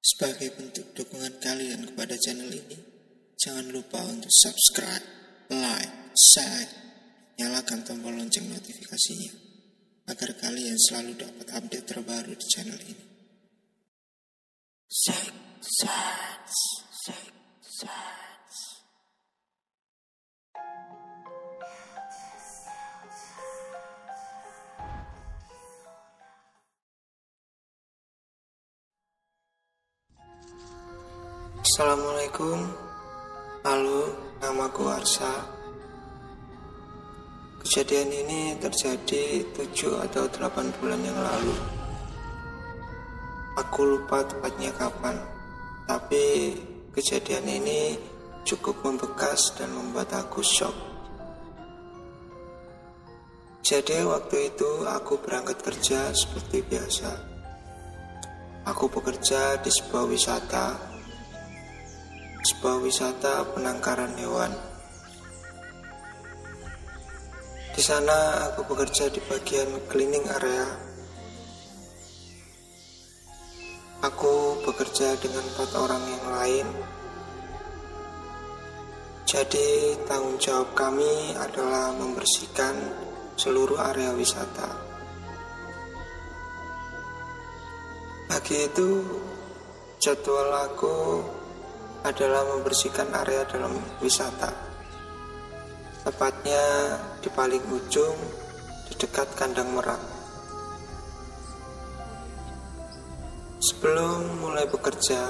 Sebagai bentuk dukungan kalian kepada channel ini, jangan lupa untuk subscribe, like, share, nyalakan tombol lonceng notifikasinya, agar kalian selalu dapat update terbaru di channel ini. Assalamualaikum. Halo, namaku Arsa. Kejadian ini terjadi 7 atau 8 bulan yang lalu. Aku lupa tepatnya kapan, tapi kejadian ini cukup membekas dan membuat aku shock. Jadi waktu itu aku berangkat kerja seperti biasa. Aku bekerja di sebuah wisata penangkaran hewan. Di sana aku bekerja di bagian cleaning area. Aku bekerja dengan 4 orang yang lain. Jadi tanggung jawab kami adalah membersihkan seluruh area wisata. Pagi itu jadwal aku adalah membersihkan area dalam wisata, tepatnya di paling ujung di dekat kandang merak. Sebelum mulai bekerja,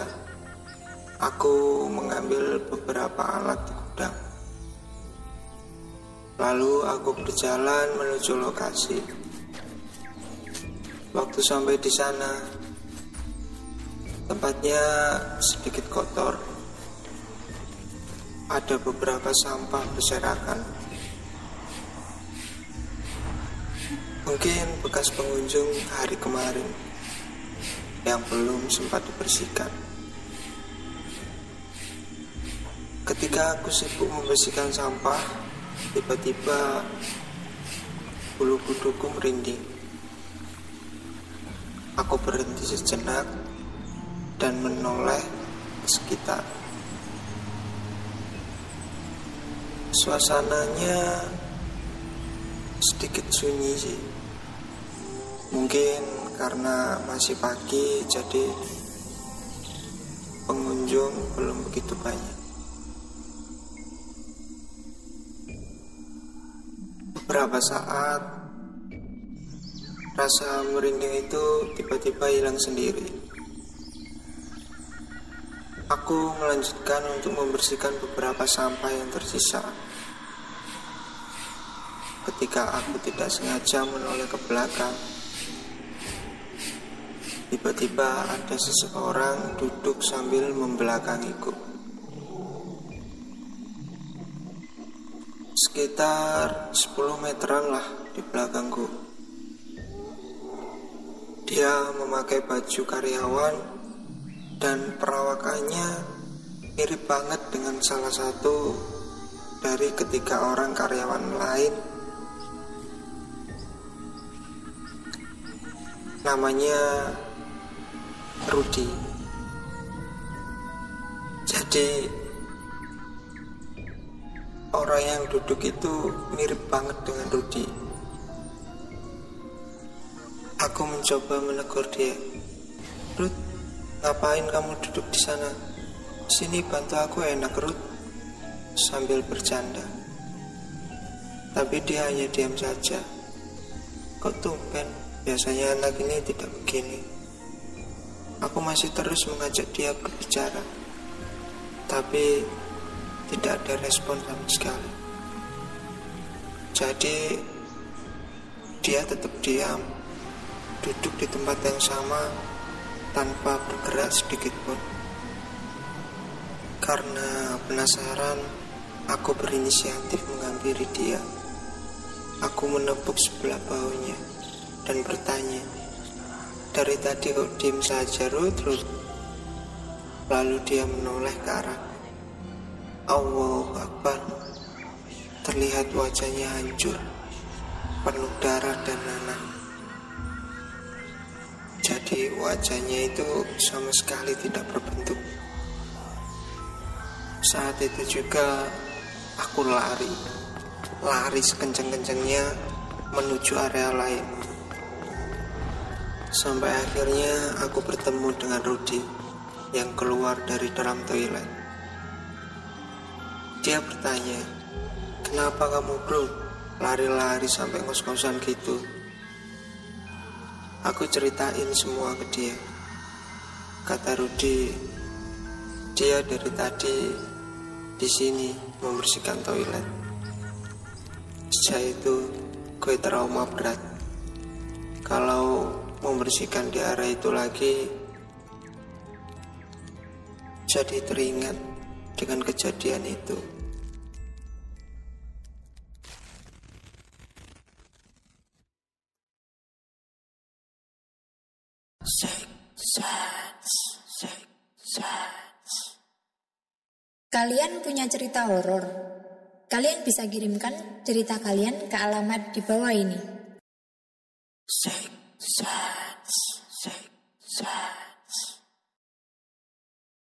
aku mengambil beberapa alat di gudang, lalu aku berjalan menuju lokasi. Waktu sampai di sana, tempatnya sedikit kotor. Ada beberapa sampah berserakan. Mungkin bekas pengunjung hari kemarin yang belum sempat dibersihkan. Ketika aku sibuk membersihkan sampah, tiba-tiba bulu kuduku merinding. Aku berhenti sejenak dan menoleh ke sekitar. Suasananya sedikit sunyi sih. Mungkin karena masih pagi, jadi pengunjung belum begitu banyak. Beberapa saat, rasa merinding itu tiba-tiba hilang sendiri. Aku melanjutkan untuk membersihkan beberapa sampah yang tersisa. Ketika aku tidak sengaja menoleh ke belakang, tiba-tiba ada seseorang duduk sambil membelakangiku. Sekitar 10 meteran lah di belakangku. Dia memakai baju karyawan dan perawakannya mirip banget dengan salah satu dari 3 orang karyawan lain. Namanya Rudy. Jadi orang yang duduk itu mirip banget dengan Rudy. Aku mencoba menegur dia. "Rudy, ngapain kamu duduk di sana? Sini bantu aku enak, Rut," sambil bercanda. Tapi dia hanya diam saja. Kok tumben? Biasanya anak ini tidak begini. Aku masih terus mengajak dia berbicara, tapi tidak ada respon sama sekali. Jadi dia tetap diam, duduk di tempat yang sama, tanpa bergerak sedikit pun. Karena penasaran, aku berinisiatif menghampiri dia. Aku menepuk sebelah bahunya dan bertanya, "Dari tadi kok diem saja, Rut?" Lalu dia menoleh ke arah. Allahu Akbar. Terlihat wajahnya hancur. penuh darah dan nanah. Jadi wajahnya itu sama sekali tidak berbentuk. Saat itu juga aku lari sekencang-kencangnya menuju area lain. Sampai akhirnya aku bertemu dengan Rudy yang keluar dari dalam toilet. Dia bertanya, "Kenapa kamu bro lari-lari sampai ngos-ngosan gitu?" Aku ceritain semua ke dia. Kata Rudy, dia dari tadi di sini membersihkan toilet. Sejak itu gue trauma berat. Kalau membersihkan di area itu lagi, jadi teringat dengan kejadian itu. Kalian punya cerita horor? Kalian bisa kirimkan cerita kalian ke alamat di bawah ini. Sad.